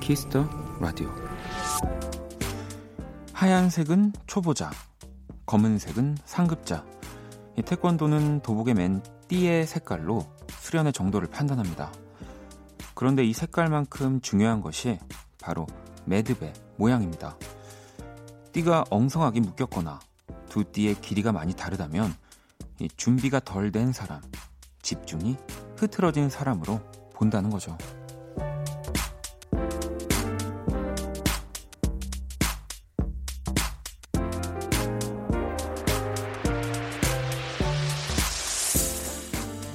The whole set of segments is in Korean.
키스더 라디오. 하얀색은 초보자, 검은색은 상급자. 이 태권도는 도복에 맨 띠의 색깔로 수련의 정도를 판단합니다. 그런데 이 색깔만큼 중요한 것이 바로 매듭의 모양입니다. 띠가 엉성하게 묶였거나 두 띠의 길이가 많이 다르다면 이 준비가 덜 된 사람, 집중이 흐트러진 사람으로 본다는 거죠.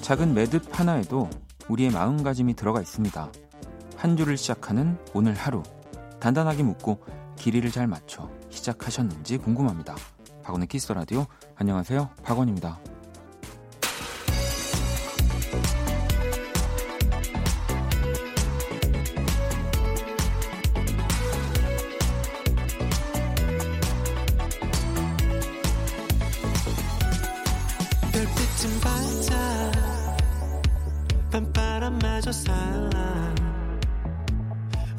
작은 매듭 하나에도 우리의 마음가짐이 들어가 있습니다. 한 주를 시작하는 오늘 하루, 단단하게 묶고 길이를 잘 맞춰 시작하셨는지 궁금합니다. 박원의 키스 라디오. 안녕하세요, 박원입니다. 10시쯤 반짝 밤바람마저 살라.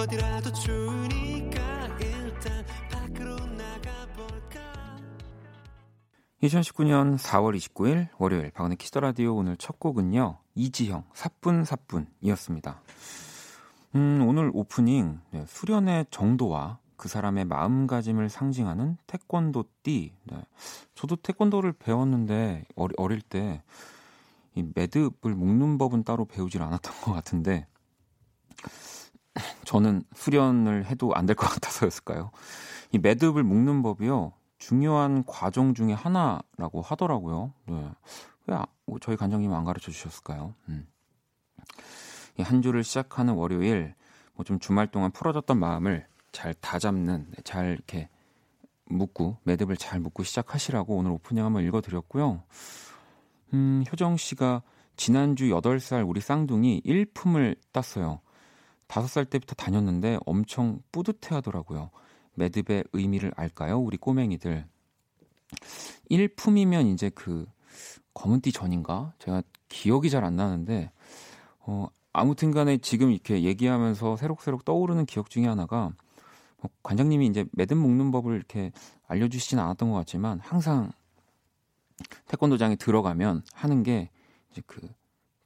어디라도 추우니까 일단 밖으로 나가볼까. 2019년 4월 29일 월요일 박원의 키스더라디오. 오늘 첫 곡은요, 이지형 사뿐사뿐이었습니다. 오늘 오프닝, 네, 수련의 정도와 그 사람의 마음가짐을 상징하는 태권도 띠. 네, 저도 태권도를 배웠는데 어릴 때 이 매듭을 묶는 법은 따로 배우질 않았던 것 같은데, 저는 수련을 해도 안 될 것 같아서였을까요? 이 매듭을 묶는 법이요, 중요한 과정 중에 하나라고 하더라고요. 네. 왜 저희 관장님은 안 가르쳐 주셨을까요? 한 주를 시작하는 월요일, 뭐 좀 주말 동안 풀어졌던 마음을 잘 다잡는, 잘 이렇게 묶고, 매듭을 잘 묶고 시작하시라고 오늘 오프닝 한번 읽어드렸고요. 효정 씨가 지난주 8살 우리 쌍둥이 1품을 땄어요. 5살 때부터 다녔는데 엄청 뿌듯해하더라고요. 매듭의 의미를 알까요, 우리 꼬맹이들? 1품이면 이제 그 검은띠 전인가? 제가 기억이 잘 안 나는데, 아무튼 간에 지금 이렇게 얘기하면서 새록새록 떠오르는 기억 중에 하나가, 관장님이 이제 매듭 묶는 법을 이렇게 알려주시진 않았던 것 같지만, 항상 태권도장에 들어가면 하는 게 이제 그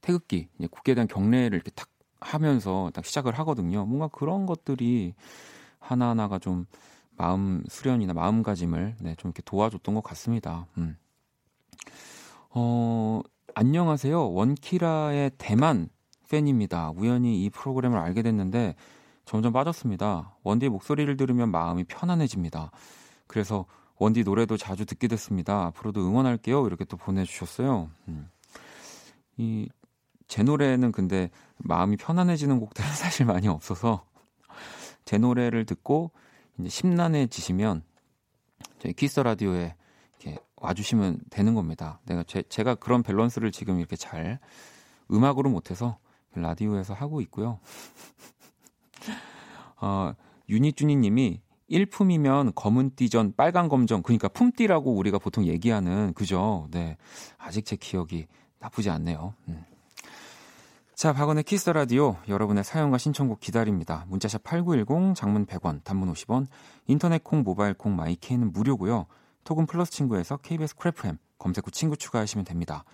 태극기, 이제 국기에 대한 경례를 이렇게 탁 하면서 딱 시작을 하거든요. 뭔가 그런 것들이 하나하나가 좀 마음 수련이나 마음가짐을, 네, 좀 이렇게 도와줬던 것 같습니다. 안녕하세요, 원키라의 대만 팬입니다. 우연히 이 프로그램을 알게 됐는데 점점 빠졌습니다. 원디 목소리를 들으면 마음이 편안해집니다. 그래서 원디 노래도 자주 듣게 됐습니다. 앞으로도 응원할게요. 이렇게 또 보내주셨어요. 제 노래는 근데 마음이 편안해지는 곡들은 사실 많이 없어서, 제 노래를 듣고 이제 심란해지시면 저희 키스 라디오에 이렇게 와주시면 되는 겁니다. 제가 그런 밸런스를 지금 이렇게 잘 음악으로 못해서 라디오에서 하고 있고요. 유니쭈니님이 1품이면 검은띠전 빨간검정, 그러니까 품띠라고 우리가 보통 얘기하는, 그죠? 네, 아직 제 기억이 나쁘지 않네요. 자, 박원의 키스 라디오, 여러분의 사연과 신청곡 기다립니다. 문자샵 8910, 장문 100원, 단문 50원, 인터넷 콩, 모바일 콩, 마이케이는 무료고요. 톡은 플러스 친구에서 KBS 크래프햄 검색 후 친구 추가하시면 됩니다.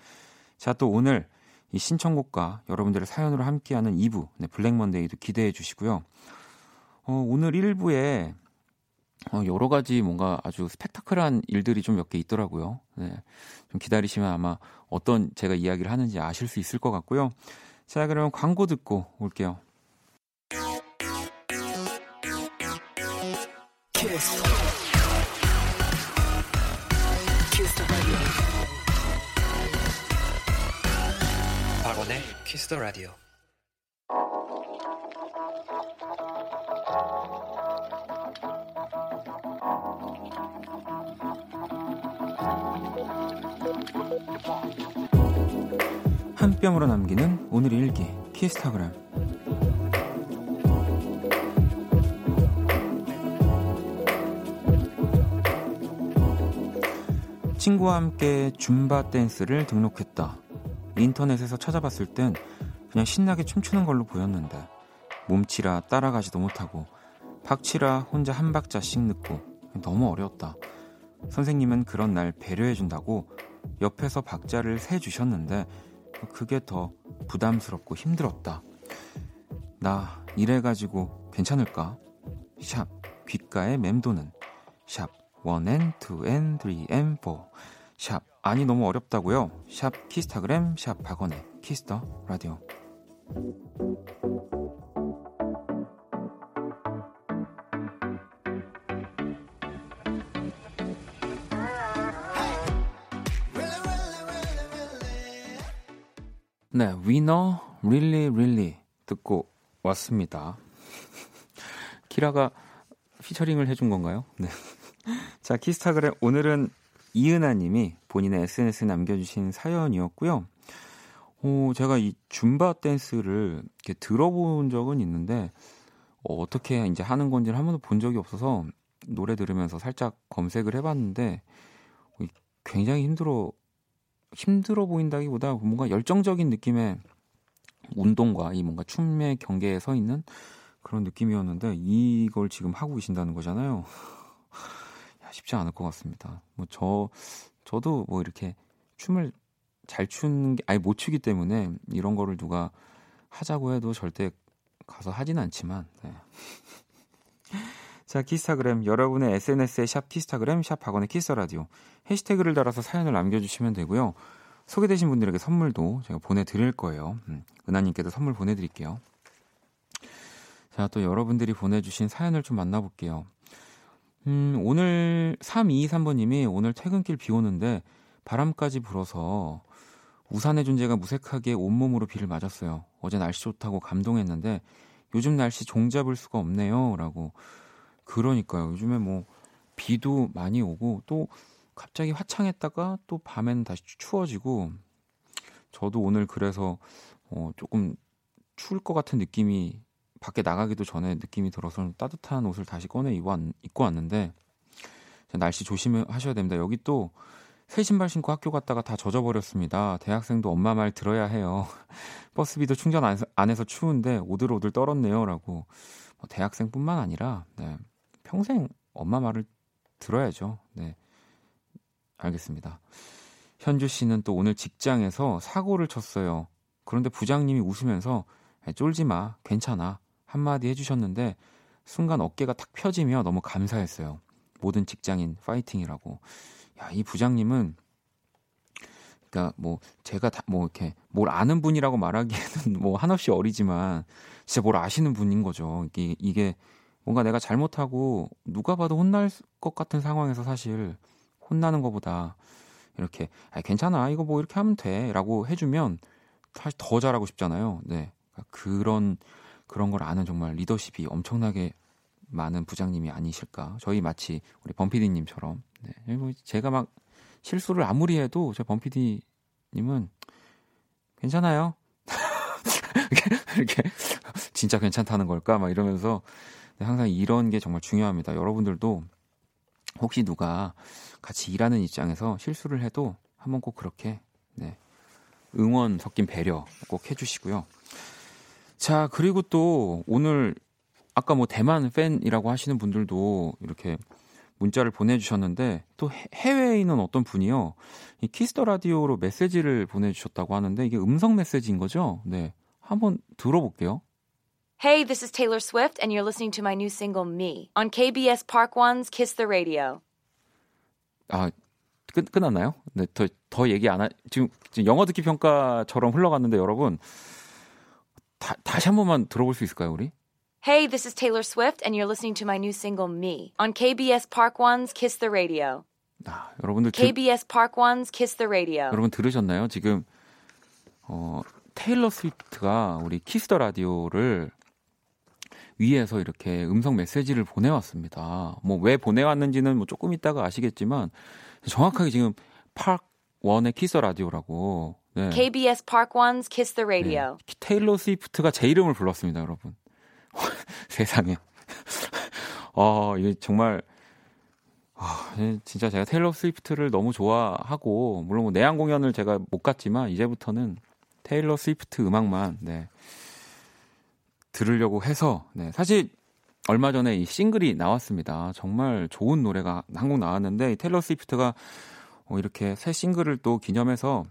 자, 또 오늘 이 신청곡과 여러분들의 사연으로 함께하는 2부, 네, 블랙먼데이도 기대해 주시고요. 오늘 1부에 여러 가지 뭔가 아주 스펙타클한 일들이 좀 몇 개 있더라고요. 네, 좀 기다리시면 아마 어떤 제가 이야기를 하는지 아실 수 있을 것 같고요. 자, 그러면 광고 듣고 올게요. 키스. 키스 더 라디오. 박원의 키스 더 라디오. 한 뼘으로 남기는 오늘의 일기, 키스타그램. 친구와 함께 줌바 댄스를 등록했다. 인터넷에서 찾아봤을 땐 그냥 신나게 춤추는 걸로 보였는데 몸치라 따라가지도 못하고 박치라 혼자 한 박자씩 늦고 너무 어려웠다. 선생님은 그런 날 배려해준다고 옆에서 박자를 세주셨는데 그게 더 부담스럽고 힘들었다. 나 이래가지고 괜찮을까? 샵 귓가에 맴도는 샵 1N, 2N, 3N, 4 샵 아니 너무 어렵다고요? 샵 키스타그램 샵 박원의 키스터 라디오. 네, 위너 릴리 릴리 듣고 왔습니다. 키라가 피처링을 해준 건가요? 네. 자, 키스타그램 오늘은 이은아님이 본인의 SNS에 남겨주신 사연이었고요. 제가 이 줌바 댄스를 이렇게 들어본 적은 있는데 어떻게 이제 하는 건지를 한 번도 본 적이 없어서 노래 들으면서 살짝 검색을 해봤는데 굉장히 힘들어 보인다기보다 뭔가 열정적인 느낌의 운동과 이 뭔가 춤의 경계에 서 있는 그런 느낌이었는데 이걸 지금 하고 계신다는 거잖아요. 야, 쉽지 않을 것 같습니다. 저도 이렇게 춤을 잘 추는 게 아예 못 추기 때문에 이런 거를 누가 하자고 해도 절대 가서 하진 않지만. 네. 자, 키스타그램 여러분의 SNS에 샵 키스타그램 샵 박원의 키스라디오 해시태그를 달아서 사연을 남겨주시면 되고요. 소개되신 분들에게 선물도 제가 보내드릴 거예요. 은하님께도 선물 보내드릴게요. 자, 또 여러분들이 보내주신 사연을 좀 만나볼게요. 오늘 3223번님이 오늘 퇴근길 비 오는데 바람까지 불어서 우산의 존재가 무색하게 온몸으로 비를 맞았어요. 어제 날씨 좋다고 감동했는데 요즘 날씨 종잡을 수가 없네요 라고. 그러니까요. 요즘에 비도 많이 오고 또 갑자기 화창했다가 또 밤에는 다시 추워지고 저도 오늘 그래서 조금 추울 것 같은 느낌이 밖에 나가기도 전에 느낌이 들어서 따뜻한 옷을 다시 꺼내 입고 왔는데 날씨 조심하셔야 됩니다. 여기 또 새 신발 신고 학교 갔다가 다 젖어버렸습니다. 대학생도 엄마 말 들어야 해요. 버스비도 충전 안 해서 추운데 오들오들 떨었네요 라고. 대학생뿐만 아니라 네, 평생 엄마 말을 들어야죠. 네, 알겠습니다. 현주 씨는 또 오늘 직장에서 사고를 쳤어요. 그런데 부장님이 웃으면서 쫄지 마, 괜찮아 한마디 해주셨는데 순간 어깨가 탁 펴지며 너무 감사했어요. 모든 직장인 파이팅이라고. 야, 이 부장님은 그러니까 제가 다 이렇게 뭘 아는 분이라고 말하기에는 한없이 어리지만 진짜 뭘 아시는 분인 거죠. 이게 뭔가 내가 잘못하고 누가 봐도 혼날 것 같은 상황에서 사실 혼나는 것보다 이렇게 괜찮아 이거 이렇게 하면 돼라고 해주면 사실 더 잘하고 싶잖아요. 네, 그런 걸 아는 정말 리더십이 엄청나게 많은 부장님이 아니실까. 저희 마치 우리 범피디님처럼. 네, 제가 막 실수를 아무리 해도 제 범피디님은 괜찮아요. 이렇게 진짜 괜찮다는 걸까 막 이러면서. 항상 이런 게 정말 중요합니다. 여러분들도 혹시 누가 같이 일하는 입장에서 실수를 해도 한번 꼭 그렇게 네, 응원 섞인 배려 꼭 해주시고요. 자, 그리고 또 오늘 아까 대만 팬이라고 하시는 분들도 이렇게 문자를 보내주셨는데 또 해외에 있는 어떤 분이요, 이 키스더 라디오로 메시지를 보내주셨다고 하는데 이게 음성 메시지인 거죠? 네, 한번 들어볼게요. Hey, this is Taylor Swift and you're listening to my new single Me on KBS Park One's Kiss the Radio. 아, 끝났나요? 네, 더 얘기 안 지금 영어 듣기 평가처럼 흘러갔는데 여러분 다시 한 번만 들어볼 수 있을까요, 우리? Hey, this is Taylor Swift and you're listening to my new single Me on KBS Park One's Kiss the Radio. 아, 여러분들 KBS Park One's Kiss the Radio. 여러분 들으셨나요? 지금 테일러 스위프트가 우리 키스 더 라디오를 위에서 이렇게 음성 메시지를 보내왔습니다. 왜 보내왔는지는 조금 있다가 아시겠지만 정확하게 지금 Park One의 키스 더 라디오라고. 네. KBS Park One's Kiss the Radio. 네. 테일러 스위프트가 제 이름을 불렀습니다, 여러분. 세상에. 정말 아, 진짜 제가 테일러 스위프트를 너무 좋아하고, 물론 뭐 내한 공연을 제가 못 갔지만 이제부터는 테일러 스위프트 음악만 네, 들으려고 해서 네, 사실 얼마 전에 이 싱글이 나왔습니다. 정말 좋은 노래가 한 곡 나왔는데, 테일러 스위프트가 이렇게 새 싱글을 또 기념해서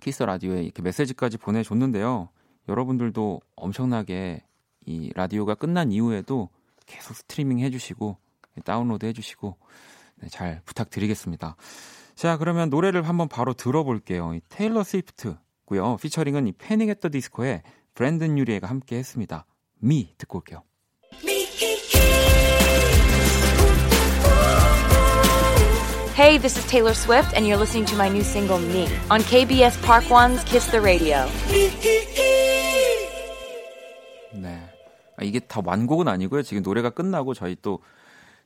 키스 라디오에 이렇게 메시지까지 보내줬는데요. 여러분들도 엄청나게 이 라디오가 끝난 이후에도 계속 스트리밍 해주시고 다운로드 해주시고 네, 잘 부탁드리겠습니다. 자, 그러면 노래를 한번 바로 들어볼게요. 이 테일러 스위프트고요. 피처링은 이 패닉 앳 더 디스코의 브랜든 유리에가 함께 했습니다. 미 듣고 올게요. Hey, this is Taylor Swift, and you're listening to my new single, Me, on KBS Park One's Kiss the Radio. 네, 이게 다 완곡은 아니고요. 지금 노래가 끝나고 저희 또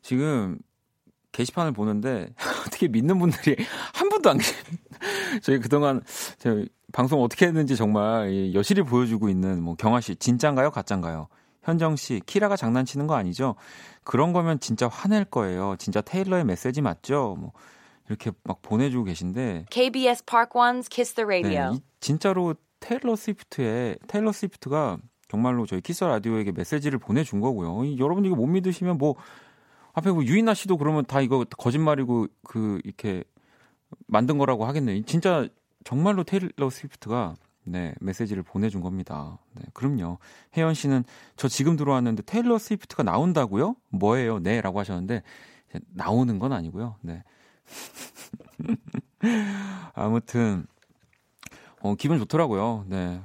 지금 게시판을 보는데 어떻게 믿는 분들이 한 분도 안 계신. 저희 그동안 저희 방송 어떻게 했는지 정말 여실히 보여주고 있는 뭐 경아 씨, 진짠가요? 가짠가요? 현정 씨, 키라가 장난치는 거 아니죠? 그런 거면 진짜 화낼 거예요. 진짜 테일러의 메시지 맞죠? 뭐 이렇게 막 보내주고 계신데. KBS Park One's Kiss the Radio. 네, 진짜로 테일러 스위프트가 정말로 저희 키스 라디오에게 메시지를 보내준 거고요. 여러분 이거 못 믿으시면 뭐 앞에 뭐 유인나 씨도 그러면 다 이거 거짓말이고 그 이렇게 만든 거라고 하겠네요. 진짜 정말로 테일러 스위프트가 네, 메시지를 보내준 겁니다. 네, 그럼요. 혜연 씨는 저 지금 들어왔는데 테일러 스위프트가 나온다고요? 뭐예요? 네, 라고 하셨는데 나오는 건 아니고요. 네. 아무튼 기분 좋더라고요. 네.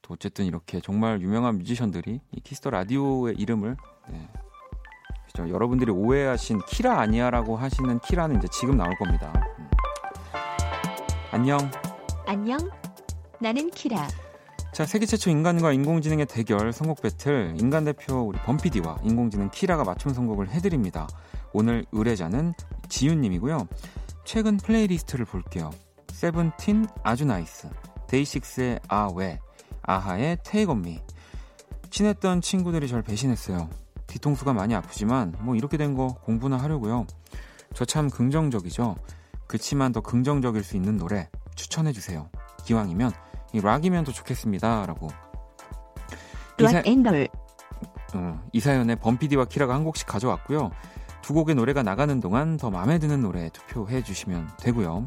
또 어쨌든 이렇게 정말 유명한 뮤지션들이 이 키스더 라디오의 이름을 네. 그렇죠? 여러분들이 오해하신 키라 아니야라고 하시는 키라는 이제 지금 나올 겁니다. 안녕. 나는 키라. 자, 세계 최초 인간과 인공지능의 대결 선곡 배틀, 인간 대표 우리 범피디와 인공지능 키라가 맞춤 선곡을 해드립니다. 오늘 의뢰자는 지윤님이고요. 최근 플레이리스트를 볼게요. 세븐틴 아주 나이스, 데이식스의 아 왜, 아하의 테이크 온 미. 친했던 친구들이 절 배신했어요. 뒤통수가 많이 아프지만 뭐 이렇게 된 거 공부나 하려고요. 저 참 긍정적이죠. 그치만 더 긍정적일 수 있는 노래 추천해주세요. 기왕이면 이 락이면 더 좋겠습니다라고. 이사연의 범피디와 키라가 한 곡씩 가져왔고요. 두 곡의 노래가 나가는 동안 더 마음에 드는 노래에 투표해 주시면 되고요.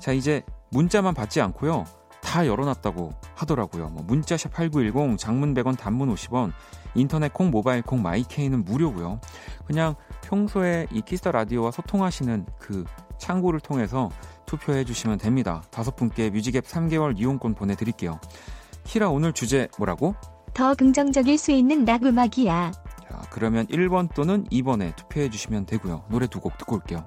자, 이제 문자만 받지 않고요. 다 열어놨다고 하더라고요. 뭐 문자샵 8910, 장문 100원, 단문 50원, 인터넷 콩, 모바일 콩, 마이케이는 무료고요. 그냥 평소에 이 키스터 라디오와 소통하시는 그 창구를 통해서 투표해 주시면 됩니다. 5분께 뮤직앱 3개월 이용권 보내드릴게요. 키라, 오늘 주제 뭐라고? 더 긍정적일 수 있는 락 음악이야. 자, 그러면 1번 또는 2번에 투표해 주시면 되고요. 노래 두 곡 듣고 올게요.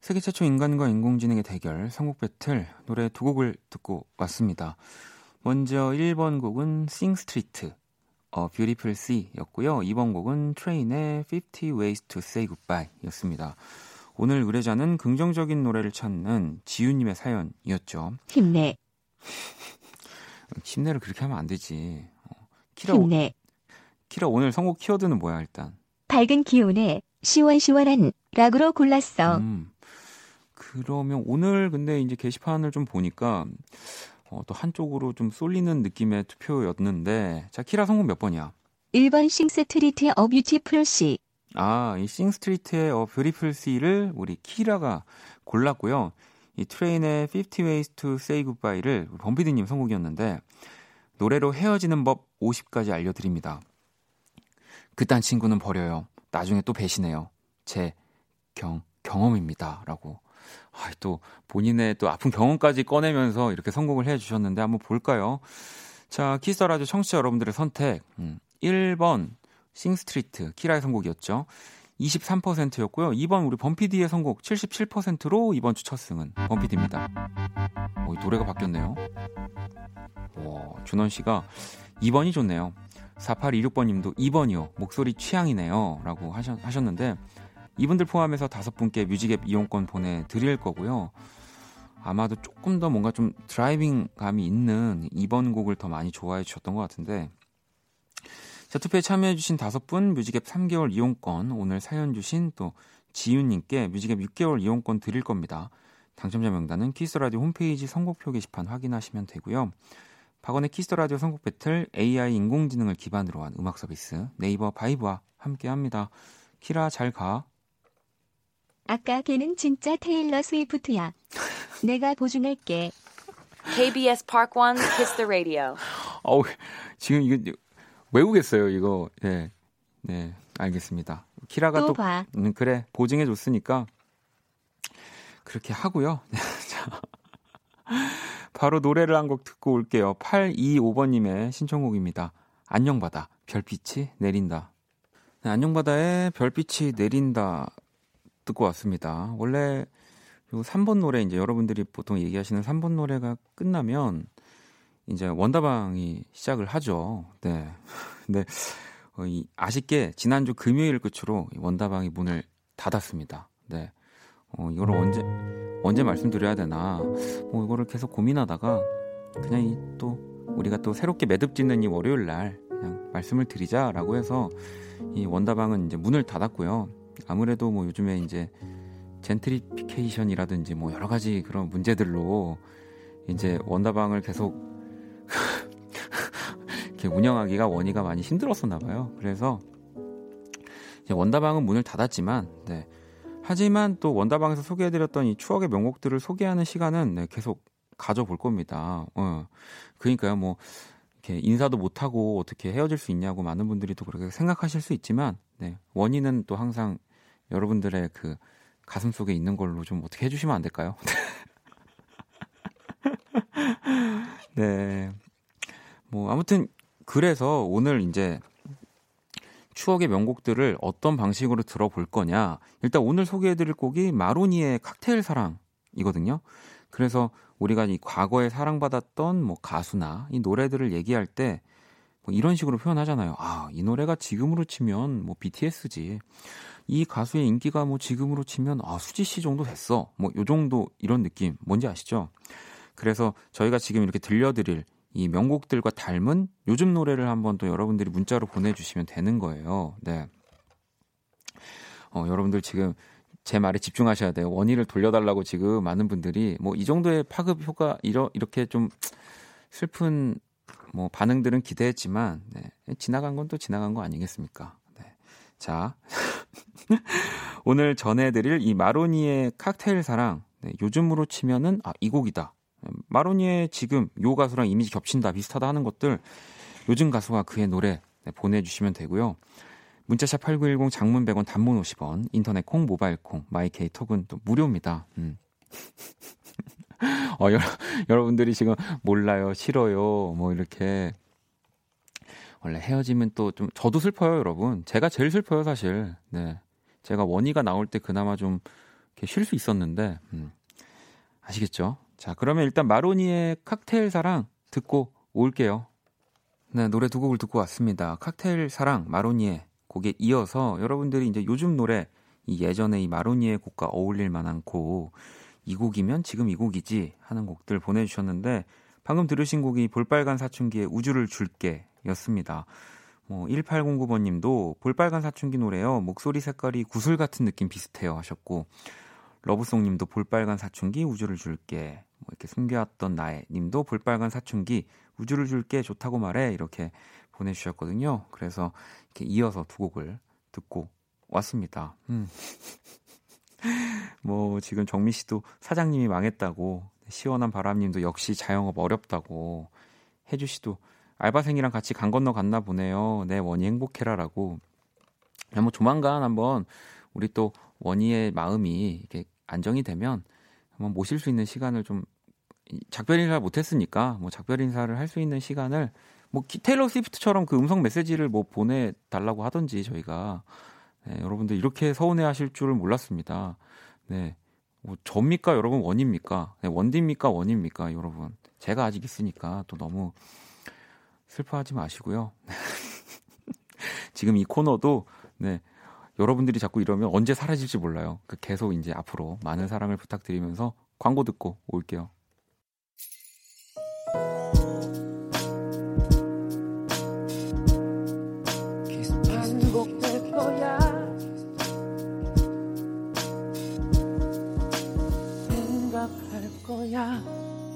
세계 최초 인간과 인공지능의 대결, 선곡 배틀, 노래 두 곡을 듣고 왔습니다. 먼저 1번 곡은 Sing Street, A Beautiful Sea였고요. 2번 곡은 Train의 50 Ways to Say Goodbye였습니다. 오늘 의뢰자는 긍정적인 노래를 찾는 지윤님의 사연이었죠. 힘내. 힘내를 그렇게 하면 안 되지. 키라, 힘내. 키라, 오늘 선곡 키워드는 뭐야 일단? 밝은 기운에 시원시원한 락으로 골랐어. 그러면 오늘 근데 이제 게시판을 좀 보니까 또 한쪽으로 좀 쏠리는 느낌의 투표였는데, 자, 키라 성공 몇 번이야? 1번 싱스트리트의 A Beautiful Sea. 아, 이 싱스트리트의 A Beautiful Sea를 우리 키라가 골랐고요. 이 트레인의 50 Ways to Say Goodbye를 범피디님 선곡이었는데, 노래로 헤어지는 법 50가지 알려드립니다. 그딴 친구는 버려요. 나중에 또 배신해요. 제 경험입니다. 라고. 또 본인의 또 아픈 경험까지 꺼내면서 이렇게 선곡을 해주셨는데 한번 볼까요? 자, 키스더라디오 청취자 여러분들의 선택. 1번 싱스트리트 키라의 선곡이었죠. 23%였고요. 2번 우리 범피디의 선곡 77%로 이번 주 첫 승은 범피디입니다. 노래가 바뀌었네요. 준원 씨가 2번이 좋네요. 4826번님도 2번이요. 목소리 취향이네요. 라고 하셨는데 이분들 포함해서 5분께 뮤직앱 이용권 보내드릴 거고요. 아마도 조금 더 뭔가 좀 드라이빙 감이 있는 2번 곡을 더 많이 좋아해 주셨던 것 같은데 자, 투표에 참여해주신 5분 뮤직앱 3개월 이용권 오늘 사연 주신 또 지윤님께 뮤직앱 6개월 이용권 드릴 겁니다. 당첨자 명단은 키스라디오 홈페이지 선곡표 게시판 확인하시면 되고요. 박원의 키스라디오 선곡 배틀 AI 인공지능을 기반으로 한 음악 서비스 네이버 바이브와 함께합니다. 키라 잘 가. 아까 걔는 진짜 테일러 스위프트야. 내가 보증할게. KBS Park One Kiss the Radio. 지금 이거 외우겠어요, 이거. 네, 알겠습니다. 키라가 또 봐. 그래, 보증해줬으니까 그렇게 하고요. 바로 노래를 한 곡 듣고 올게요. 825번님의 신청곡입니다. 안녕바다, 별빛이 내린다. 네, 안녕바다의 별빛이 내린다 듣고 왔습니다. 원래 요 3번 노래, 이제 여러분들이 보통 얘기하시는 3번 노래가 끝나면 이제 원다방이 시작을 하죠. 네. 근데 아쉽게 지난주 금요일 끝으로 원다방이 문을 닫았습니다. 네. 이걸 언제 말씀드려야 되나. 이거를 계속 고민하다가 그냥 또 우리가 또 새롭게 매듭 짓는 이 월요일 날 그냥 말씀을 드리자라고 해서 이 원다방은 이제 문을 닫았고요. 아무래도 요즘에 이제 젠트리피케이션이라든지 여러 가지 그런 문제들로 이제 원다방을 계속 이렇게 운영하기가 원희가 많이 힘들었었나 봐요. 그래서 이제 원다방은 문을 닫았지만, 네. 하지만 또 원다방에서 소개해드렸던 이 추억의 명곡들을 소개하는 시간은 계속 가져볼 겁니다. 그러니까요, 이렇게 인사도 못하고 어떻게 헤어질 수 있냐고 많은 분들이 또 그렇게 생각하실 수 있지만, 네. 원희는 또 항상 여러분들의 그 가슴 속에 있는 걸로 좀 어떻게 해주시면 안 될까요? 네. 아무튼, 그래서 오늘 이제 추억의 명곡들을 어떤 방식으로 들어볼 거냐. 일단 오늘 소개해드릴 곡이 마로니의 칵테일 사랑이거든요. 그래서 우리가 이 과거에 사랑받았던 가수나 이 노래들을 얘기할 때 이런 식으로 표현하잖아요. 이 노래가 지금으로 치면 BTS지. 이 가수의 인기가 지금으로 치면 수지씨 정도 됐어. 요 정도 이런 느낌. 뭔지 아시죠? 그래서 저희가 지금 이렇게 들려드릴 이 명곡들과 닮은 요즘 노래를 한번 또 여러분들이 문자로 보내주시면 되는 거예요. 네. 여러분들 지금 제 말에 집중하셔야 돼요. 원의를 돌려달라고 지금 많은 분들이 이 정도의 파급 효과 이렇게 좀 슬픈 반응들은 기대했지만 네. 지나간 건 또 지나간 거 아니겠습니까? 네. 자 오늘 전해드릴 이 마로니의 칵테일 사랑 네. 요즘으로 치면은 이 곡이다. 마로니의 지금 요 가수랑 이미지 겹친다 비슷하다 하는 것들 요즘 가수와 그의 노래 보내주시면 되고요. 문자샵 8910 장문 100원 단문 50원 인터넷 콩 모바일 콩 마이케이 톡은 또 무료입니다. 여러분들이 지금 몰라요 싫어요 이렇게 원래 헤어지면 또 좀 저도 슬퍼요 여러분. 제가 제일 슬퍼요 사실. 네, 제가 원희가 나올 때 그나마 좀 쉴 수 있었는데 아시겠죠? 자, 그러면 일단 마로니의 칵테일 사랑 듣고 올게요. 네, 노래 두 곡을 듣고 왔습니다. 칵테일 사랑, 마로니의 곡에 이어서 여러분들이 이제 요즘 노래, 예전에 이 마로니의 곡과 어울릴 만한 곡, 이 곡이면 지금 이 곡이지 하는 곡들 보내주셨는데 방금 들으신 곡이 볼빨간 사춘기의 우주를 줄게 였습니다. 1809번님도 볼빨간 사춘기 노래요. 목소리 색깔이 구슬 같은 느낌 비슷해요 하셨고 러브송님도 볼빨간 사춘기 우주를 줄게 이렇게 숨겨왔던 나의 님도 볼빨간 사춘기 우주를 줄게 좋다고 말해 이렇게 보내주셨거든요. 그래서 이렇게 이어서 두 곡을 듣고 왔습니다. 지금 정민씨도 사장님이 망했다고 시원한 바람님도 역시 자영업 어렵다고 해주씨도 알바생이랑 같이 강 건너 갔나 보네요. 내 원이 행복해라라고 뭐 조만간 한번 우리 또 원희의 마음이 이렇게 안정이 되면 한번 모실 수 있는 시간을 좀, 작별 인사를 못했으니까 뭐 작별 인사를 할 수 있는 시간을 뭐 테일러 스위프트처럼 그 음성 메시지를 뭐 보내달라고 하던지 저희가, 네, 여러분들 이렇게 서운해하실 줄은 몰랐습니다. 네, 뭐 접니까 여러분, 원입니까? 네, 원디입니까 원입니까 여러분? 제가 아직 있으니까 또 너무 슬퍼하지 마시고요. 지금 이 코너도, 네, 여러분들이 자꾸 이러면 언제 사라질지 몰라요. 계속 이제 앞으로 많은 사랑을 부탁드리면서 광고 듣고 올게요.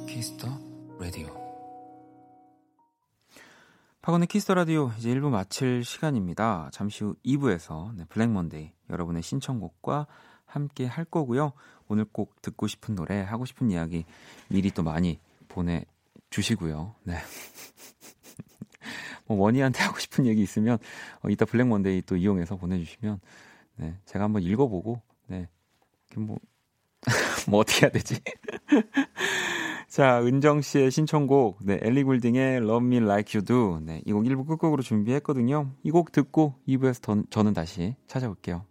키스터 라디오. 파고는 키스터 라디오 이제 1부 마칠 시간입니다. 잠시 후 2부에서 블랙 먼데이 여러분의 신청곡과 함께 할 거고요. 오늘 꼭 듣고 싶은 노래, 하고 싶은 이야기 미리 또 많이 보내주시고요. 네. 뭐 원희한테 하고 싶은 얘기 있으면 이따 블랙 먼데이 또 이용해서 보내주시면, 네, 제가 한번 읽어보고, 네, 뭐 어떻게 해야 되지? 자, 은정 씨의 신청곡, 네, 엘리 굴딩의 Love Me Like You Do. 네, 이 곡 1부 끝곡으로 준비했거든요. 이 곡 듣고 2부에서 저는 다시 찾아올게요.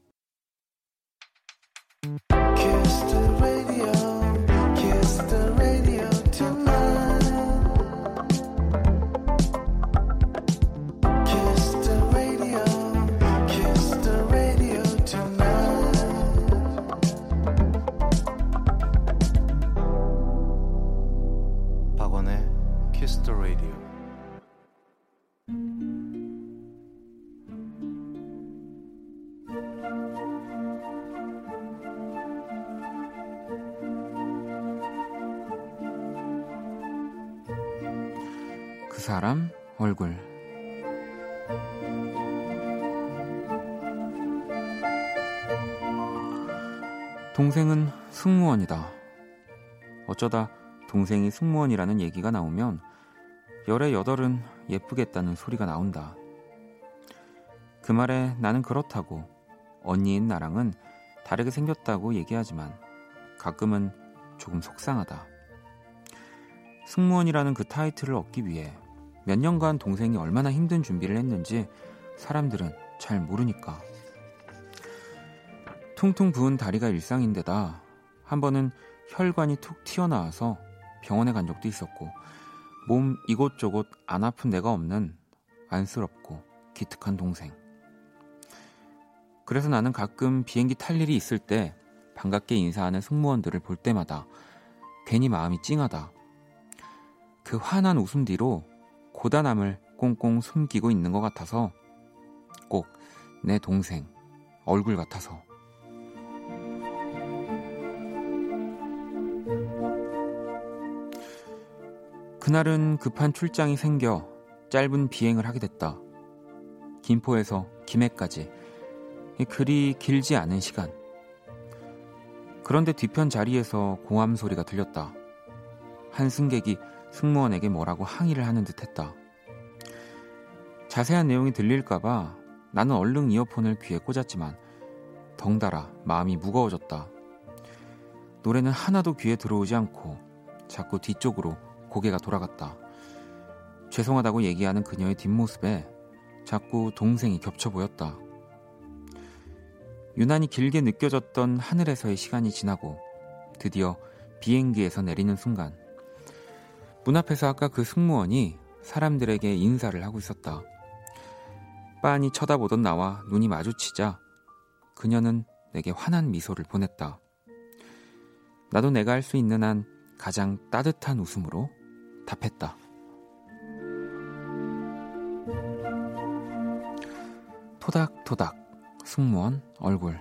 그 사람 얼굴. 동생은 승무원이다. 어쩌다 동생이 승무원이라는 얘기가 나오면 열의 여덟은 예쁘겠다는 소리가 나온다. 그 말에 나는 그렇다고, 언니인 나랑은 다르게 생겼다고 얘기하지만 가끔은 조금 속상하다. 승무원이라는 그 타이틀을 얻기 위해 몇 년간 동생이 얼마나 힘든 준비를 했는지 사람들은 잘 모르니까. 퉁퉁 부은 다리가 일상인데다 한 번은 혈관이 툭 튀어나와서 병원에 간 적도 있었고, 몸 이곳저곳 안 아픈 데가 없는 안쓰럽고 기특한 동생. 그래서 나는 가끔 비행기 탈 일이 있을 때 반갑게 인사하는 승무원들을 볼 때마다 괜히 마음이 찡하다. 그 환한 웃음 뒤로 고단함을 꽁꽁 숨기고 있는 것 같아서, 꼭 내 동생 얼굴 같아서. 그날은 급한 출장이 생겨 짧은 비행을 하게 됐다. 김포에서 김해까지 그리 길지 않은 시간. 그런데 뒤편 자리에서 고함 소리가 들렸다. 한 승객이 승무원에게 뭐라고 항의를 하는 듯했다. 자세한 내용이 들릴까봐 나는 얼른 이어폰을 귀에 꽂았지만 덩달아 마음이 무거워졌다. 노래는 하나도 귀에 들어오지 않고 자꾸 뒤쪽으로 고개가 돌아갔다. 죄송하다고 얘기하는 그녀의 뒷모습에 자꾸 동생이 겹쳐 보였다. 유난히 길게 느껴졌던 하늘에서의 시간이 지나고 드디어 비행기에서 내리는 순간, 문 앞에서 아까 그 승무원이 사람들에게 인사를 하고 있었다. 빤히 쳐다보던 나와 눈이 마주치자 그녀는 내게 환한 미소를 보냈다. 나도 내가 할 수 있는 한 가장 따뜻한 웃음으로 답했다. 토닥토닥 승무원 얼굴.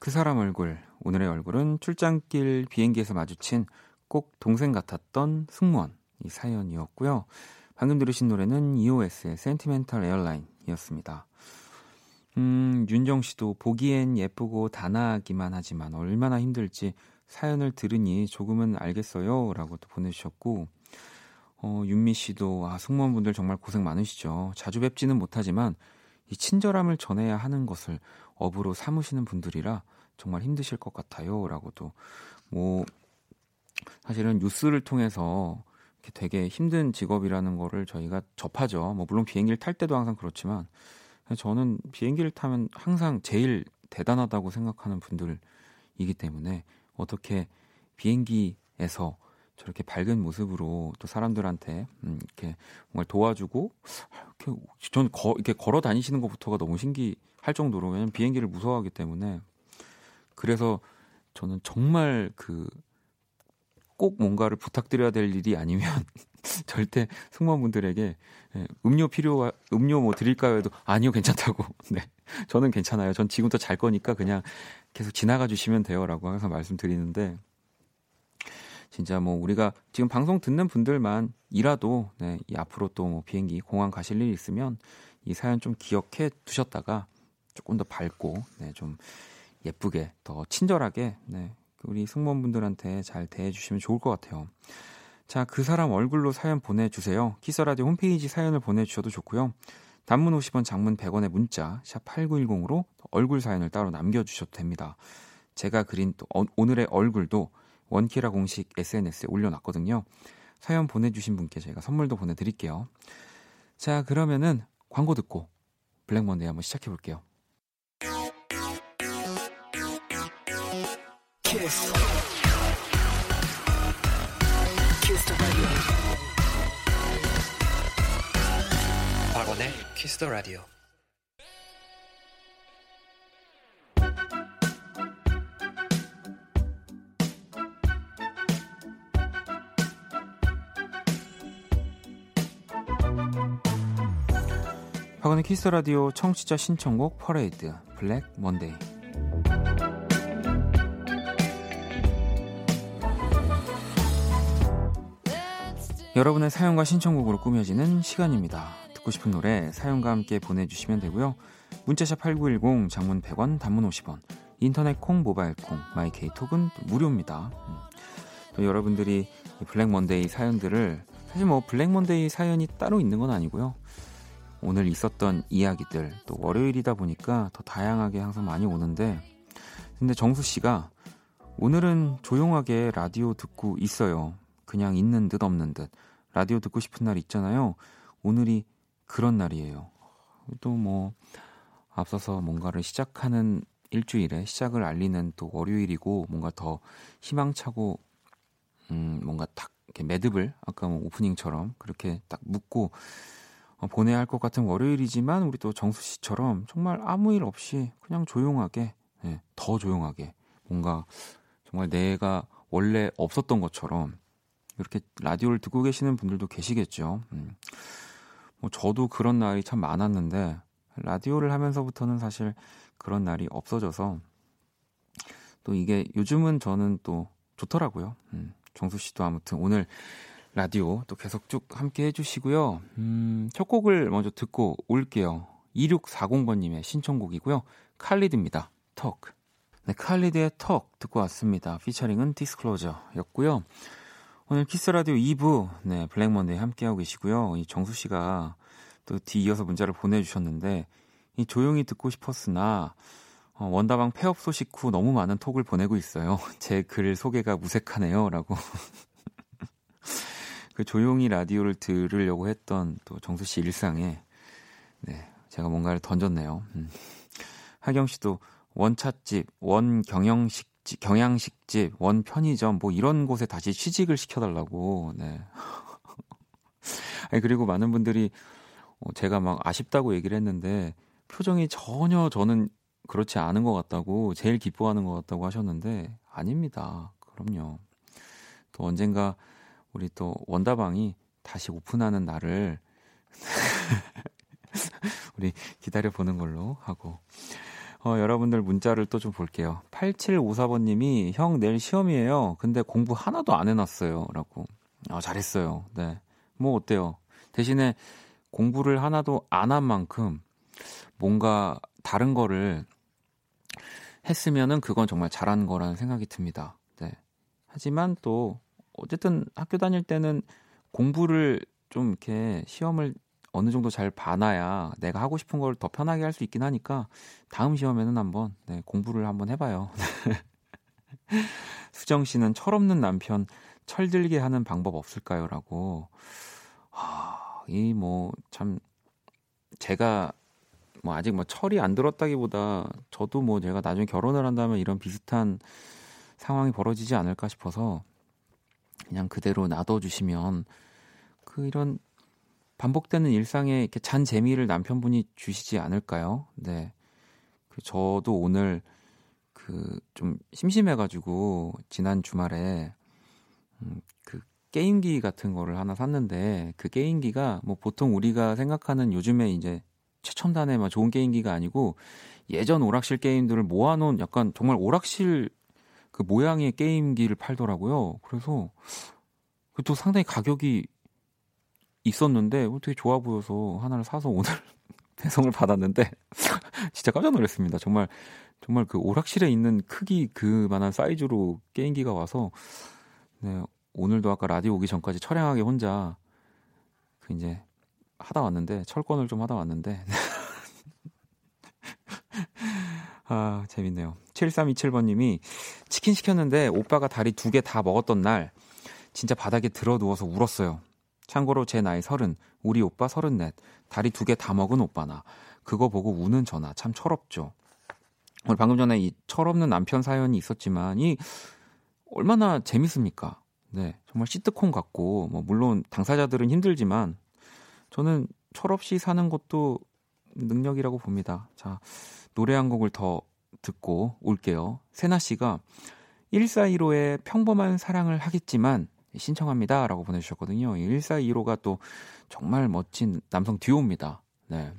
그 사람 얼굴. 오늘의 얼굴은 출장길 비행기에서 마주친 꼭 동생 같았던 승무원, 이 사연이었고요. 방금 들으신 노래는 EOS의 Sentimental Airline이었습니다. 윤정 씨도 보기엔 예쁘고 단아하기만 하지만 얼마나 힘들지 사연을 들으니 조금은 알겠어요 라고 또 보내주셨고, 윤미 씨도 승무원분들 정말 고생 많으시죠. 자주 뵙지는 못하지만 이 친절함을 전해야 하는 것을 업으로 삼으시는 분들이라 정말 힘드실 것 같아요. 라고도 사실은 뉴스를 통해서 이렇게 되게 힘든 직업이라는 거를 저희가 접하죠. 물론 비행기를 탈 때도 항상 그렇지만 저는 비행기를 타면 항상 제일 대단하다고 생각하는 분들이기 때문에 어떻게 비행기에서 저렇게 밝은 모습으로 또 사람들한테 이렇게 뭔가 도와주고 이렇게 걸어 다니시는 것부터가 너무 신기할 정도로, 왜냐면 비행기를 무서워하기 때문에. 그래서 저는 정말 꼭 뭔가를 부탁드려야 될 일이 아니면 절대 승무원분들에게 음료 뭐 드릴까요? 해도 아니요, 괜찮다고. 네, 저는 괜찮아요. 전 지금부터 잘 거니까 그냥 계속 지나가 주시면 돼요라고 항상 말씀드리는데, 진짜 우리가 지금 방송 듣는 분들만이라도 이 앞으로 또 비행기 공항 가실 일 있으면 이 사연 좀 기억해 두셨다가 조금 더 밝고 좀 예쁘게 더 친절하게 우리 승무원분들한테 잘 대해주시면 좋을 것 같아요. 자, 그 사람 얼굴로 사연 보내주세요. 키스라디오 홈페이지 사연을 보내주셔도 좋고요. 단문 50원, 장문 100원의 문자 샵 8910으로 얼굴 사연을 따로 남겨주셔도 됩니다. 제가 그린 또 오늘의 얼굴도 원키라 공식 SNS에 올려놨거든요. 사연 보내주신 분께 저희가 선물도 보내드릴게요. 자, 그러면은 광고 듣고 블랙먼데이 한번 시작해볼게요. 박원의 키스 더 라디오. 박원의 키스 더 라디오 청취자 신청곡 퍼레이드 블랙 먼데이. 여러분의 사연과 신청곡으로 꾸며지는 시간입니다. 듣고 싶은 노래 사연과 함께 보내주시면 되고요. 문자샵 8910, 장문 100원, 단문 50원, 인터넷 콩, 모바일 콩, 마이 케이톡은 무료입니다. 또 여러분들이 블랙 먼데이 사연들을, 사실 블랙 먼데이 사연이 따로 있는 건 아니고요. 오늘 있었던 이야기들, 또 월요일이다 보니까 더 다양하게 항상 많이 오는데, 근데 정수 씨가 오늘은 조용하게 라디오 듣고 있어요. 그냥 있는 듯 없는 듯. 라디오 듣고 싶은 날 있잖아요. 오늘이 그런 날이에요. 또 앞서서 뭔가를 시작하는 일주일에 시작을 알리는 또 월요일이고, 뭔가 더 희망차고 뭔가 딱 이렇게 매듭을 아까 오프닝처럼 그렇게 딱 묶고 보내야 할 것 같은 월요일이지만, 우리 또 정수 씨처럼 정말 아무 일 없이 그냥 조용하게, 더 조용하게, 뭔가 정말 내가 원래 없었던 것처럼 이렇게 라디오를 듣고 계시는 분들도 계시겠죠. 저도 그런 날이 참 많았는데, 라디오를 하면서부터는 사실 그런 날이 없어져서, 또 이게 요즘은 저는 또 좋더라고요. 정수 씨도 아무튼 오늘 라디오 또 계속 쭉 함께 해주시고요. 첫 곡을 먼저 듣고 올게요. 2640번님의 신청곡이고요. 칼리드입니다. 턱. 네, 칼리드의 턱 듣고 왔습니다. 피처링은 디스클로저였고요. 오늘 키스라디오 2부, 블랙먼데이 함께하고 계시고요. 이 정수씨가 또 뒤이어서 문자를 보내주셨는데, 이 조용히 듣고 싶었으나 원다방 폐업 소식 후 너무 많은 톡을 보내고 있어요. 제 글 소개가 무색하네요. 라고. 그 조용히 라디오를 들으려고 했던 또 정수씨 일상에 제가 뭔가를 던졌네요. 하경씨도 원찻집, 원경영식 경양식집, 원 편의점 이런 곳에 다시 취직을 시켜달라고. 아니, 그리고 많은 분들이 제가 아쉽다고 얘기를 했는데 표정이 전혀 저는 그렇지 않은 것 같다고, 제일 기뻐하는 것 같다고 하셨는데, 아닙니다. 그럼요. 또 언젠가 우리 또 원다방이 다시 오픈하는 날을 우리 기다려보는 걸로 하고, 여러분들 문자를 또 좀 볼게요. 8754번님이 형 내일 시험이에요. 근데 공부 하나도 안 해놨어요. 라고. 잘했어요. 어때요? 대신에 공부를 하나도 안 한 만큼 뭔가 다른 거를 했으면은 그건 정말 잘한 거라는 생각이 듭니다. 하지만 또 어쨌든 학교 다닐 때는 공부를 좀 이렇게 시험을 어느 정도 잘 봐놔야 내가 하고 싶은 걸 더 편하게 할 수 있긴 하니까 다음 시험에는 한번 공부를 한번 해봐요. 수정 씨는 철없는 남편 철들게 하는 방법 없을까요? 라고. 이 뭐 참 제가 뭐 아직 뭐 철이 안 들었다기보다 저도 뭐 제가 나중에 결혼을 한다면 이런 비슷한 상황이 벌어지지 않을까 싶어서 그냥 그대로 놔둬주시면 그 이런 반복되는 일상에 이렇게 잔 재미를 남편분이 주시지 않을까요? 네. 저도 오늘 그 좀 심심해가지고 지난 주말에 그 게임기 같은 거를 하나 샀는데 그 게임기가 뭐 보통 우리가 생각하는 요즘에 이제 최첨단의 막 좋은 게임기가 아니고 예전 오락실 게임들을 모아놓은 약간 정말 오락실 그 모양의 게임기를 팔더라고요. 그래서 또 상당히 가격이 있었는데 되게 좋아 보여서 하나를 사서 오늘 배송을 받았는데 진짜 깜짝 놀랐습니다. 정말 그 오락실에 있는 크기 그만한 사이즈로 게임기가 와서 네, 오늘도 아까 라디오 오기 전까지 처량하게 혼자 그 이제 하다 왔는데 철권을 좀 하다 왔는데 아 재밌네요. 7327번님이 치킨 시켰는데 오빠가 다리 2개 다 먹었던 날 진짜 바닥에 들어 누워서 울었어요. 참고로 제 나이 30, 우리 오빠 34, 다리 2개 다 먹은 오빠나 그거 보고 우는 저나 참 철없죠. 오늘 방금 전에 이 철없는 남편 사연이 있었지만 이 얼마나 재밌습니까? 네, 정말 시트콤 같고 뭐 물론 당사자들은 힘들지만 저는 철없이 사는 것도 능력이라고 봅니다. 자, 노래 한 곡을 더 듣고 올게요. 세나 씨가 1415의 평범한 사랑을 하겠지만 신청합니다 라고 보내주셨거든요. 1415가 또 정말 멋진 남성 듀오입니다. 네,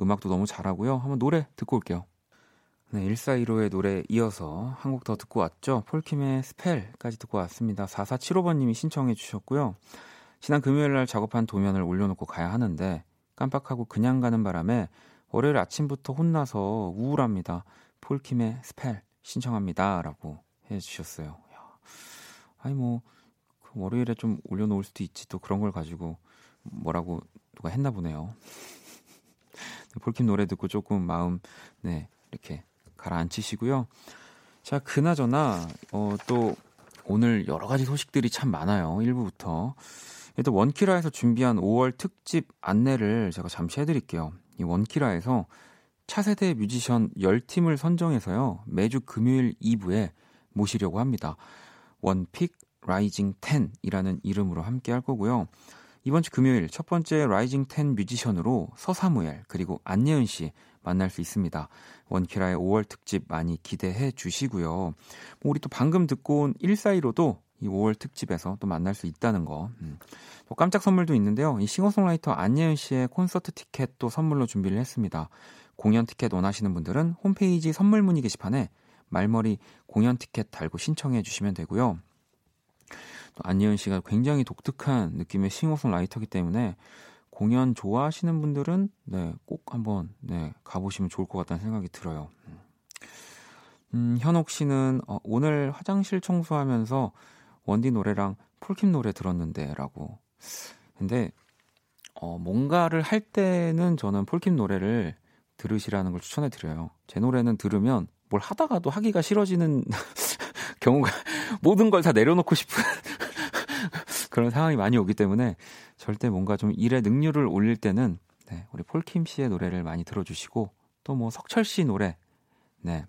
음악도 너무 잘하고요. 한번 노래 듣고 올게요. 네, 1415의 노래 이어서 한 곡 더 듣고 왔죠. 폴킴의 스펠까지 듣고 왔습니다. 4475번님이 신청해 주셨고요. 지난 금요일날 작업한 도면을 올려놓고 가야 하는데 깜빡하고 그냥 가는 바람에 월요일 아침부터 혼나서 우울합니다. 폴킴의 스펠 신청합니다 라고 해주셨어요. 아니 뭐 월요일에 좀 올려놓을 수도 있지 또 그런 걸 가지고 뭐라고 누가 했나 보네요. 폴킴 노래 듣고 조금 마음 네 이렇게 가라앉히시고요. 자 그나저나 또 오늘 여러 가지 소식들이 참 많아요. 1부부터 일단 원키라에서 준비한 5월 특집 안내를 제가 잠시 해드릴게요. 이 원키라에서 차세대 뮤지션 10팀을 선정해서요 매주 금요일 2부에 모시려고 합니다. 원픽 라이징 10이라는 이름으로 함께 할 거고요. 이번 주 금요일 첫 번째 라이징 10 뮤지션으로 서사무엘 그리고 안예은 씨 만날 수 있습니다. 원키라의 5월 특집 많이 기대해 주시고요. 우리 또 방금 듣고 온 1415도 이 5월 특집에서 또 만날 수 있다는 거. 또 깜짝 선물도 있는데요. 이 싱어송라이터 안예은 씨의 콘서트 티켓도 선물로 준비를 했습니다. 공연 티켓 원하시는 분들은 홈페이지 선물 문의 게시판에 말머리 공연 티켓 달고 신청해 주시면 되고요. 또 안예은 씨가 굉장히 독특한 느낌의 싱어송라이터이기 때문에 공연 좋아하시는 분들은 네, 꼭 한번 네, 가보시면 좋을 것 같다는 생각이 들어요. 현옥 씨는 오늘 화장실 청소하면서 원디 노래랑 폴킴 노래 들었는데 라고. 근데 뭔가를 할 때는 저는 폴킴 노래를 들으시라는 걸 추천해 드려요. 제 노래는 들으면 뭘 하다가도 하기가 싫어지는 경우가 모든 걸 다 내려놓고 싶은 그런 상황이 많이 오기 때문에 절대 뭔가 좀 일의 능률을 올릴 때는 네, 우리 폴킴 씨의 노래를 많이 들어주시고 또 뭐 석철 씨 노래 네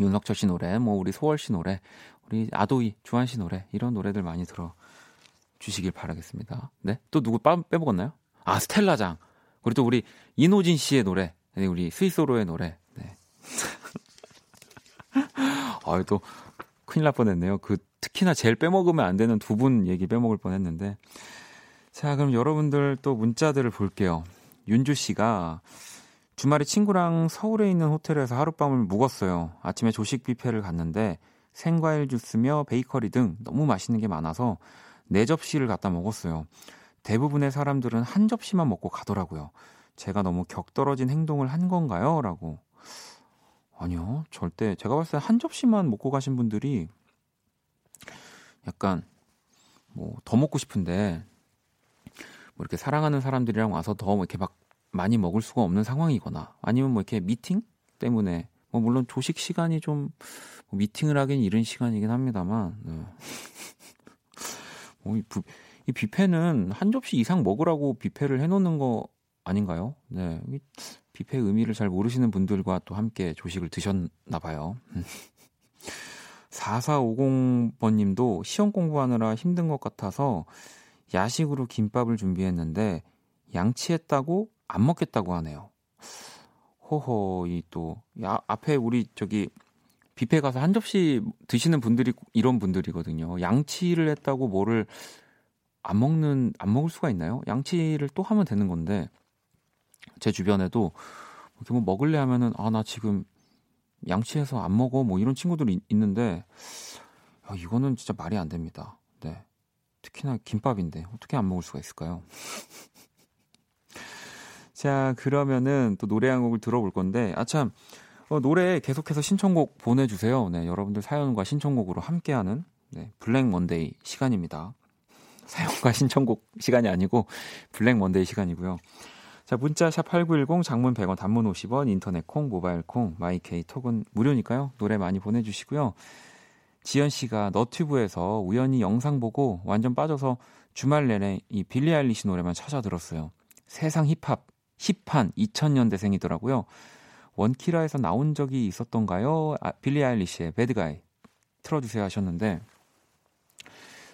윤석철 씨 노래 뭐 우리 소월 씨 노래 우리 아도이 주한 씨 노래 이런 노래들 많이 들어주시길 바라겠습니다. 네 또 누구 빼먹었나요? 아 스텔라장 그리고 또 우리 이노진 씨의 노래 우리 스위스로의 노래 네. 아유 또 큰일 날 뻔했네요. 그 특히나 제일 빼먹으면 안 되는 두 분 얘기 빼먹을 뻔했는데 자 그럼 여러분들 또 문자들을 볼게요. 윤주 씨가 주말에 친구랑 서울에 있는 호텔에서 하룻밤을 묵었어요. 아침에 조식 뷔페를 갔는데 생과일 주스며 베이커리 등 너무 맛있는 게 많아서 4접시를 갖다 먹었어요. 대부분의 사람들은 한 접시만 먹고 가더라고요. 제가 너무 격떨어진 행동을 한 건가요? 라고. 아니요. 절대 제가 봤을 때 한 접시만 먹고 가신 분들이 약간 뭐 더 먹고 싶은데 뭐 이렇게 사랑하는 사람들이랑 와서 더 뭐 이렇게 막 많이 먹을 수가 없는 상황이거나 아니면 뭐 이렇게 미팅 때문에 뭐 물론 조식 시간이 좀 뭐 미팅을 하긴 이른 시간이긴 합니다만 뭐 이 뷔페는 한 접시 이상 먹으라고 뷔페를 해놓는 거 아닌가요? 네, 뷔페의 의미를 잘 모르시는 분들과 또 함께 조식을 드셨나 봐요. 4450번님도 시험 공부하느라 힘든 것 같아서 야식으로 김밥을 준비했는데 양치했다고 안 먹겠다고 하네요. 호호, 이 또 앞에 우리 저기 뷔페 가서 한 접시 드시는 분들이 이런 분들이거든요. 양치를 했다고 뭐를 안 먹을 수가 있나요? 양치를 또 하면 되는 건데 제 주변에도 이렇게 뭐 먹을래 하면은 아, 나 지금 양치해서 안 먹어 뭐 이런 친구들이 있는데 이거는 진짜 말이 안 됩니다. 네. 특히나 김밥인데 어떻게 안 먹을 수가 있을까요? 자, 그러면은 또 노래 한 곡을 들어볼 건데 아참 노래 계속해서 신청곡 보내주세요. 네, 여러분들 사연과 신청곡으로 함께하는 블랙 먼데이 시간입니다. 사연과 신청곡 시간이 아니고 블랙 먼데이 시간이고요. 자, 문자 샵 8910 장문 100원 단문 50원 인터넷 콩 모바일 콩 마이케이 톡은 무료니까요. 노래 많이 보내주시고요. 지연 씨가 너튜브에서 우연히 영상 보고 완전 빠져서 주말 내내 이 빌리 아일리시 노래만 찾아 들었어요. 세상 힙합 힙한 2000년대생이더라고요. 원키라에서 나온 적이 있었던가요? 아, 빌리 아일리시의 배드가이 틀어주세요 하셨는데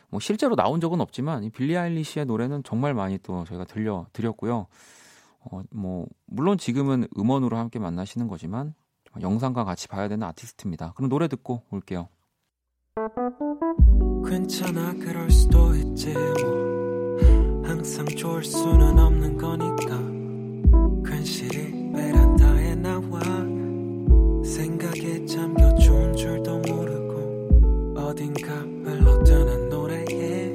뭐 실제로 나온 적은 없지만 이 빌리 아일리시의 노래는 정말 많이 또 저희가 들려드렸고요. 뭐 물론 지금은 음원으로 함께 만나시는 거지만 영상과 같이 봐야 되는 아티스트입니다. 그럼 노래 듣고 올게요. 괜찮아 그럴 수도 있지 뭐 항상 좋을 수는 없는 거니까 근실이 베란다에 나와 생각에 잠겨 좋은 줄도 모르고 어딘가 흘러드는 노래에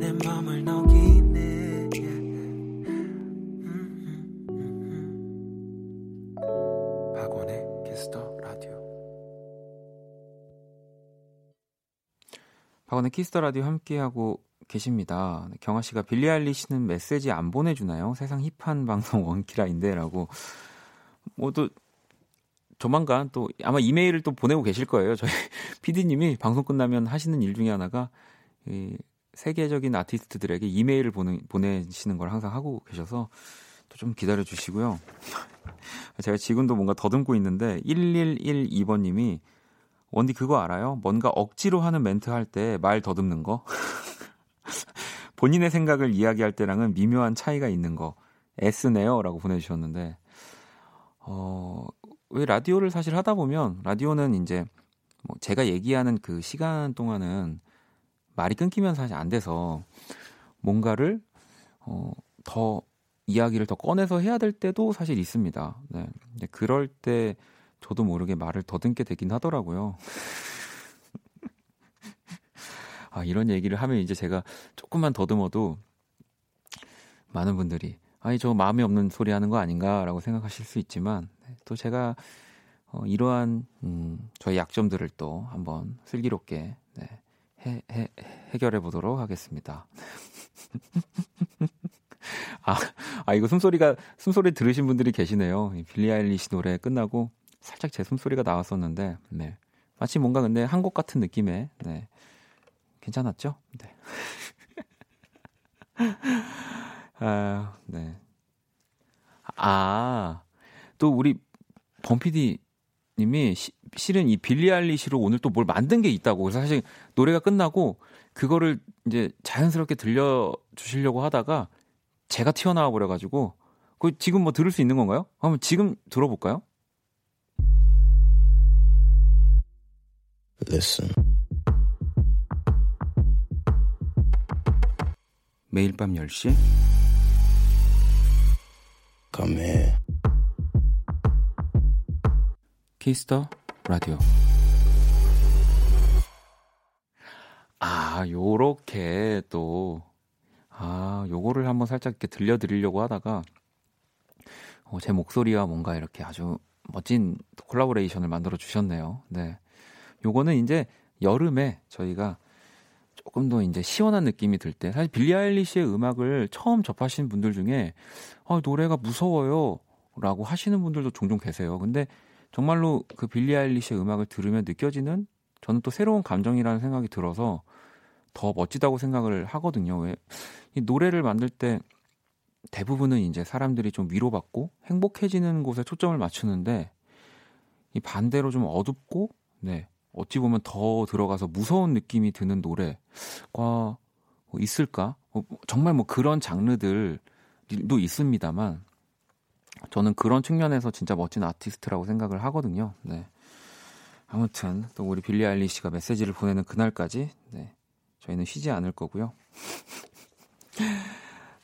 내 맘을 녹이네. 박원의 키스더라디오 함께하고 계십니다. 경아씨가 빌리 아일리시는 메시지 안 보내주나요? 세상 힙한 방송 원키라인데 라고 뭐 또 조만간 또 아마 이메일을 또 보내고 계실 거예요. 저희 PD님이 방송 끝나면 하시는 일 중에 하나가 이 세계적인 아티스트들에게 이메일을 보내시는 걸 항상 하고 계셔서 또 좀 기다려주시고요. 제가 지금도 뭔가 더듬고 있는데 1112번님이 원디 그거 알아요? 뭔가 억지로 하는 멘트 할 때 말 더듬는 거. 본인의 생각을 이야기할 때랑은 미묘한 차이가 있는 거. 애쓰네요 라고 보내주셨는데 왜 라디오를 사실 하다 보면 라디오는 이제 뭐 제가 얘기하는 그 시간 동안은 말이 끊기면 사실 안 돼서 뭔가를 더 이야기를 더 꺼내서 해야 될 때도 사실 있습니다. 네. 그럴 때 저도 모르게 말을 더듬게 되긴 하더라고요. 아, 이런 얘기를 하면 이제 제가 조금만 더듬어도 많은 분들이 아니 저 마음이 없는 소리 하는 거 아닌가라고 생각하실 수 있지만 또 제가 이러한 저의 약점들을 또 한번 슬기롭게 네, 해결해 보도록 하겠습니다. 아 이거 숨소리 들으신 분들이 계시네요. 빌리 아일리시 노래 끝나고 살짝 제 숨소리가 나왔었는데 네. 마치 뭔가 근데 한 곡 같은 느낌에 네. 괜찮았죠? 네. 아, 네. 아, 또 우리 범피디님이 실은 이 빌리 아일리시로 오늘 또 뭘 만든 게 있다고 그래서 사실 노래가 끝나고 그거를 이제 자연스럽게 들려주시려고 하다가 제가 튀어나와 버려가지고 그 지금 뭐 들을 수 있는 건가요? 한번 지금 들어볼까요? Listen. 매일 밤 10시 Come here. Kiss the Radio. 아, 요렇게 또 요거를 한번 살짝 이렇게 들려드리려고 하다가 제 목소리와 뭔가 이렇게 아주 멋진 콜라보레이션을 만들어 주셨네요. 네. 요거는 이제 여름에 저희가 조금 더 이제 시원한 느낌이 들 때, 사실 빌리 아일리시의 음악을 처음 접하신 분들 중에 노래가 무서워요 라고 하시는 분들도 종종 계세요. 근데 정말로 그 빌리 아일리시의 음악을 들으면 느껴지는, 저는 또 새로운 감정이라는 생각이 들어서 더 멋지다고 생각을 하거든요. 왜? 이 노래를 만들 때 대부분은 이제 사람들이 좀 위로받고 행복해지는 곳에 초점을 맞추는데, 이 반대로 좀 어둡고, 네, 어찌 보면 더 들어가서 무서운 느낌이 드는 노래가 있을까? 정말 뭐 그런 장르들도 있습니다만, 저는 그런 측면에서 진짜 멋진 아티스트라고 생각을 하거든요. 네. 아무튼 또 우리 빌리 아일리시가 메시지를 보내는 그날까지, 네, 저희는 쉬지 않을 거고요.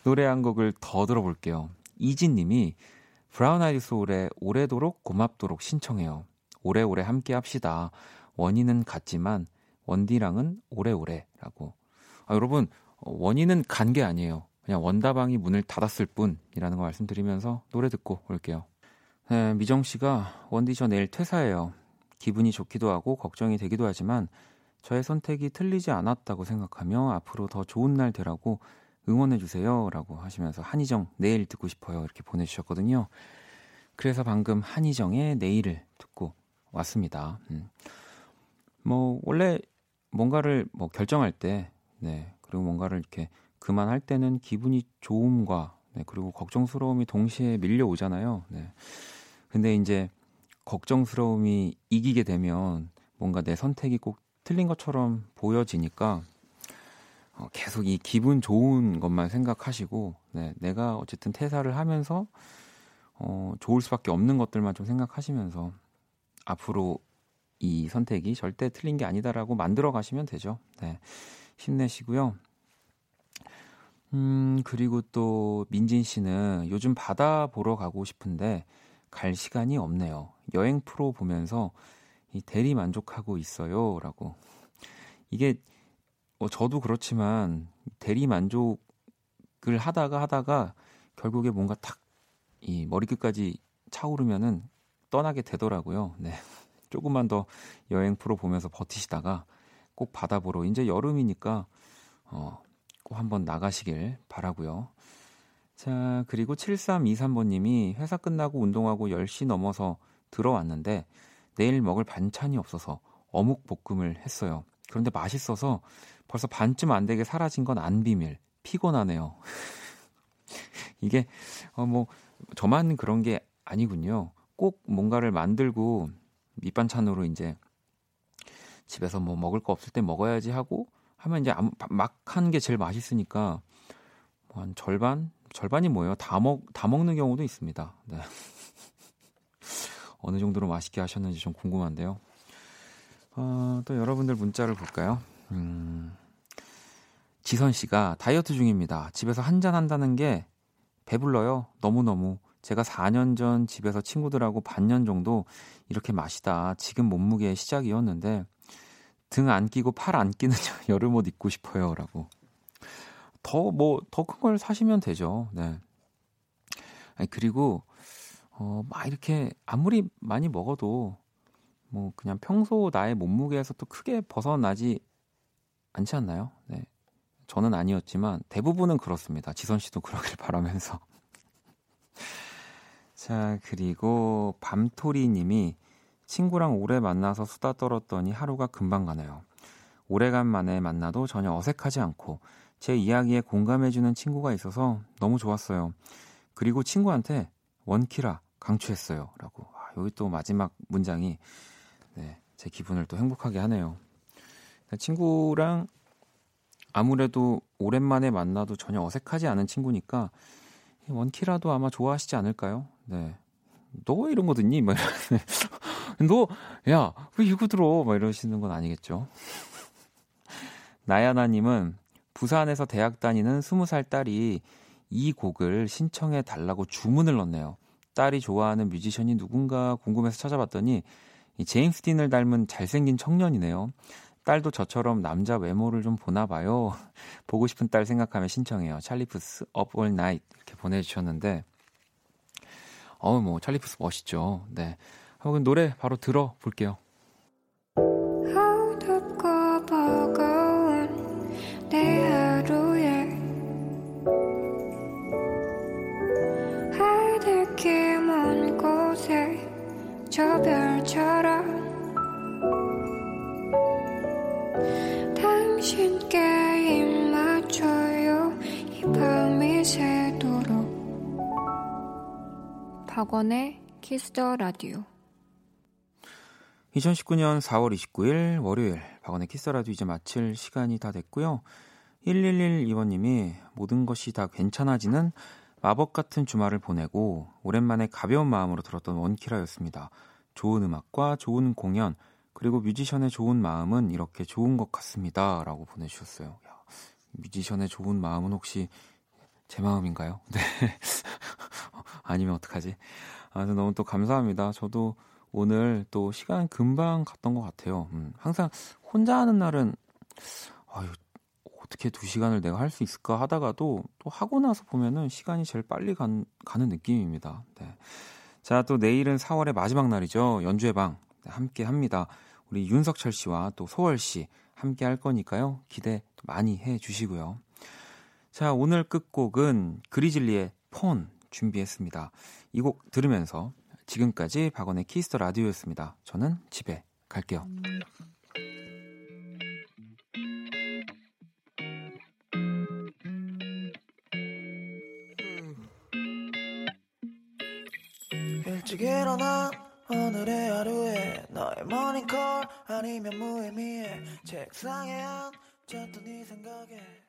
노래 한 곡을 더 들어볼게요. 이진님이 브라운 아이즈 소울의 오래도록 고맙도록 신청해요. 오래오래 함께 합시다. 원인은 같지만 원디랑은 오래오래라고. 아, 여러분, 원인은 간 게 아니에요. 그냥 원다방이 문을 닫았을 뿐이라는 거 말씀드리면서 노래 듣고 올게요. 네, 미정 씨가 원디 저 내일 퇴사해요. 기분이 좋기도 하고 걱정이 되기도 하지만 저의 선택이 틀리지 않았다고 생각하며 앞으로 더 좋은 날 되라고 응원해주세요 라고 하시면서 한희정 내일 듣고 싶어요 이렇게 보내주셨거든요. 그래서 방금 한희정의 내일을 듣고 왔습니다. 뭐 원래 뭔가를 뭐 결정할 때, 네, 그리고 뭔가를 이렇게 그만할 때는 기분이 좋음과, 네, 그리고 걱정스러움이 동시에 밀려오잖아요. 네. 근데 이제 걱정스러움이 이기게 되면 뭔가 내 선택이 꼭 틀린 것처럼 보여지니까 계속 이 기분 좋은 것만 생각하시고, 네, 내가 어쨌든 퇴사를 하면서 좋을 수밖에 없는 것들만 좀 생각하시면서 앞으로 이 선택이 절대 틀린 게 아니다라고 만들어 가시면 되죠. 네, 힘내시고요. 그리고 또 민진 씨는 요즘 바다 보러 가고 싶은데 갈 시간이 없네요. 여행 프로 보면서 이 대리 만족하고 있어요 라고. 이게 저도 그렇지만 대리 만족을 하다가 결국에 뭔가 탁 이 머리끝까지 차오르면은 떠나게 되더라고요. 네. 조금만 더 여행 프로 보면서 버티시다가 꼭 바다 보러, 이제 여름이니까 꼭 한번 나가시길 바라고요. 자, 그리고 7323번님이 회사 끝나고 운동하고 10시 넘어서 들어왔는데 내일 먹을 반찬이 없어서 어묵 볶음을 했어요. 그런데 맛있어서 벌써 반쯤 안 되게 사라진 건 안 비밀. 피곤하네요. 이게 뭐 저만 그런 게 아니군요. 꼭 뭔가를 만들고 밑반찬으로 이제 집에서 뭐 먹을 거 없을 때 먹어야지 하고 하면 이제 막 한 게 제일 맛있으니까 한 절반이 뭐예요? 다 먹는 경우도 있습니다. 네. 어느 정도로 맛있게 하셨는지 좀 궁금한데요. 또 여러분들 문자를 볼까요? 지선 씨가 다이어트 중입니다. 집에서 한잔 한다는 게 배불러요. 너무너무. 제가 4년 전 집에서 친구들하고 반년 정도 이렇게 마시다 지금 몸무게의 시작이었는데 등 안 끼고 팔 안 끼는 여름 옷 입고 싶어요 라고. 더 큰 걸 사시면 되죠. 네. 아니, 그리고 막 이렇게 아무리 많이 먹어도 뭐 그냥 평소 나의 몸무게에서 또 크게 벗어나지 않지 않나요? 네. 저는 아니었지만 대부분은 그렇습니다. 지선 씨도 그러길 바라면서. 자, 그리고 밤토리 님이 친구랑 오래 만나서 수다 떨었더니 하루가 금방 가네요. 오래간만에 만나도 전혀 어색하지 않고 제 이야기에 공감해주는 친구가 있어서 너무 좋았어요. 그리고 친구한테 원키라 강추했어요 라고. 아, 여기 또 마지막 문장이, 네, 제 기분을 또 행복하게 하네요. 친구랑 아무래도 오랜만에 만나도 전혀 어색하지 않은 친구니까 원키라도 아마 좋아하시지 않을까요? 네. 너 왜 이런 거 듣니? 막 너, 야, 왜 이거 들어? 막 이러시는 건 아니겠죠. 나야나님은 부산에서 대학 다니는 20살 딸이 이 곡을 신청해 달라고 주문을 넣네요. 딸이 좋아하는 뮤지션이 누군가 궁금해서 찾아봤더니 이 제임스 딘을 닮은 잘생긴 청년이네요. 딸도 저처럼 남자 외모를 좀 보나 봐요. 보고 싶은 딸 생각하며 신청해요. 찰리 푸스 Up All Night 이렇게 보내주셨는데, 뭐 찰리 푸스 멋있죠. 네, 한번 노래 바로 들어볼게요. 어둡고 버거운 저 별처럼 당신께 입 맞춰요 이 밤이 새도록. 박원의 키스 더 라디오. 2019년 4월 29일 월요일 박원의 키스 더 라디오 이제 마칠 시간이 다 됐고요. 1112번님이 모든 것이 다 괜찮아지는 마법 같은 주말을 보내고 오랜만에 가벼운 마음으로 들었던 원키라였습니다. 좋은 음악과 좋은 공연 그리고 뮤지션의 좋은 마음은 이렇게 좋은 것 같습니다. 라고 보내주셨어요. 야, 뮤지션의 좋은 마음은 혹시 제 마음인가요? 네. 아니면 어떡하지? 아무튼 너무 또 감사합니다. 저도 오늘 또 시간 금방 갔던 것 같아요. 항상 혼자 하는 날은 아유 어떻게 2시간을 내가 할 수 있을까 하다가도 또 하고 나서 보면은 시간이 제일 빨리 가는 느낌입니다. 네. 자, 또 내일은 4월의 마지막 날이죠. 연주의 방 함께 합니다. 우리 윤석철 씨와 또 소월 씨 함께 할 거니까요. 기대 많이 해주시고요. 자, 오늘 끝곡은 그리즐리의 폰 준비했습니다. 이 곡 들으면서 지금까지 박원의 키스 더 라디오였습니다. 저는 집에 갈게요. 일찍 일어나 오늘의 하루에 너의 모닝콜 아니면 무의미해 책상에 앉았던 네 생각에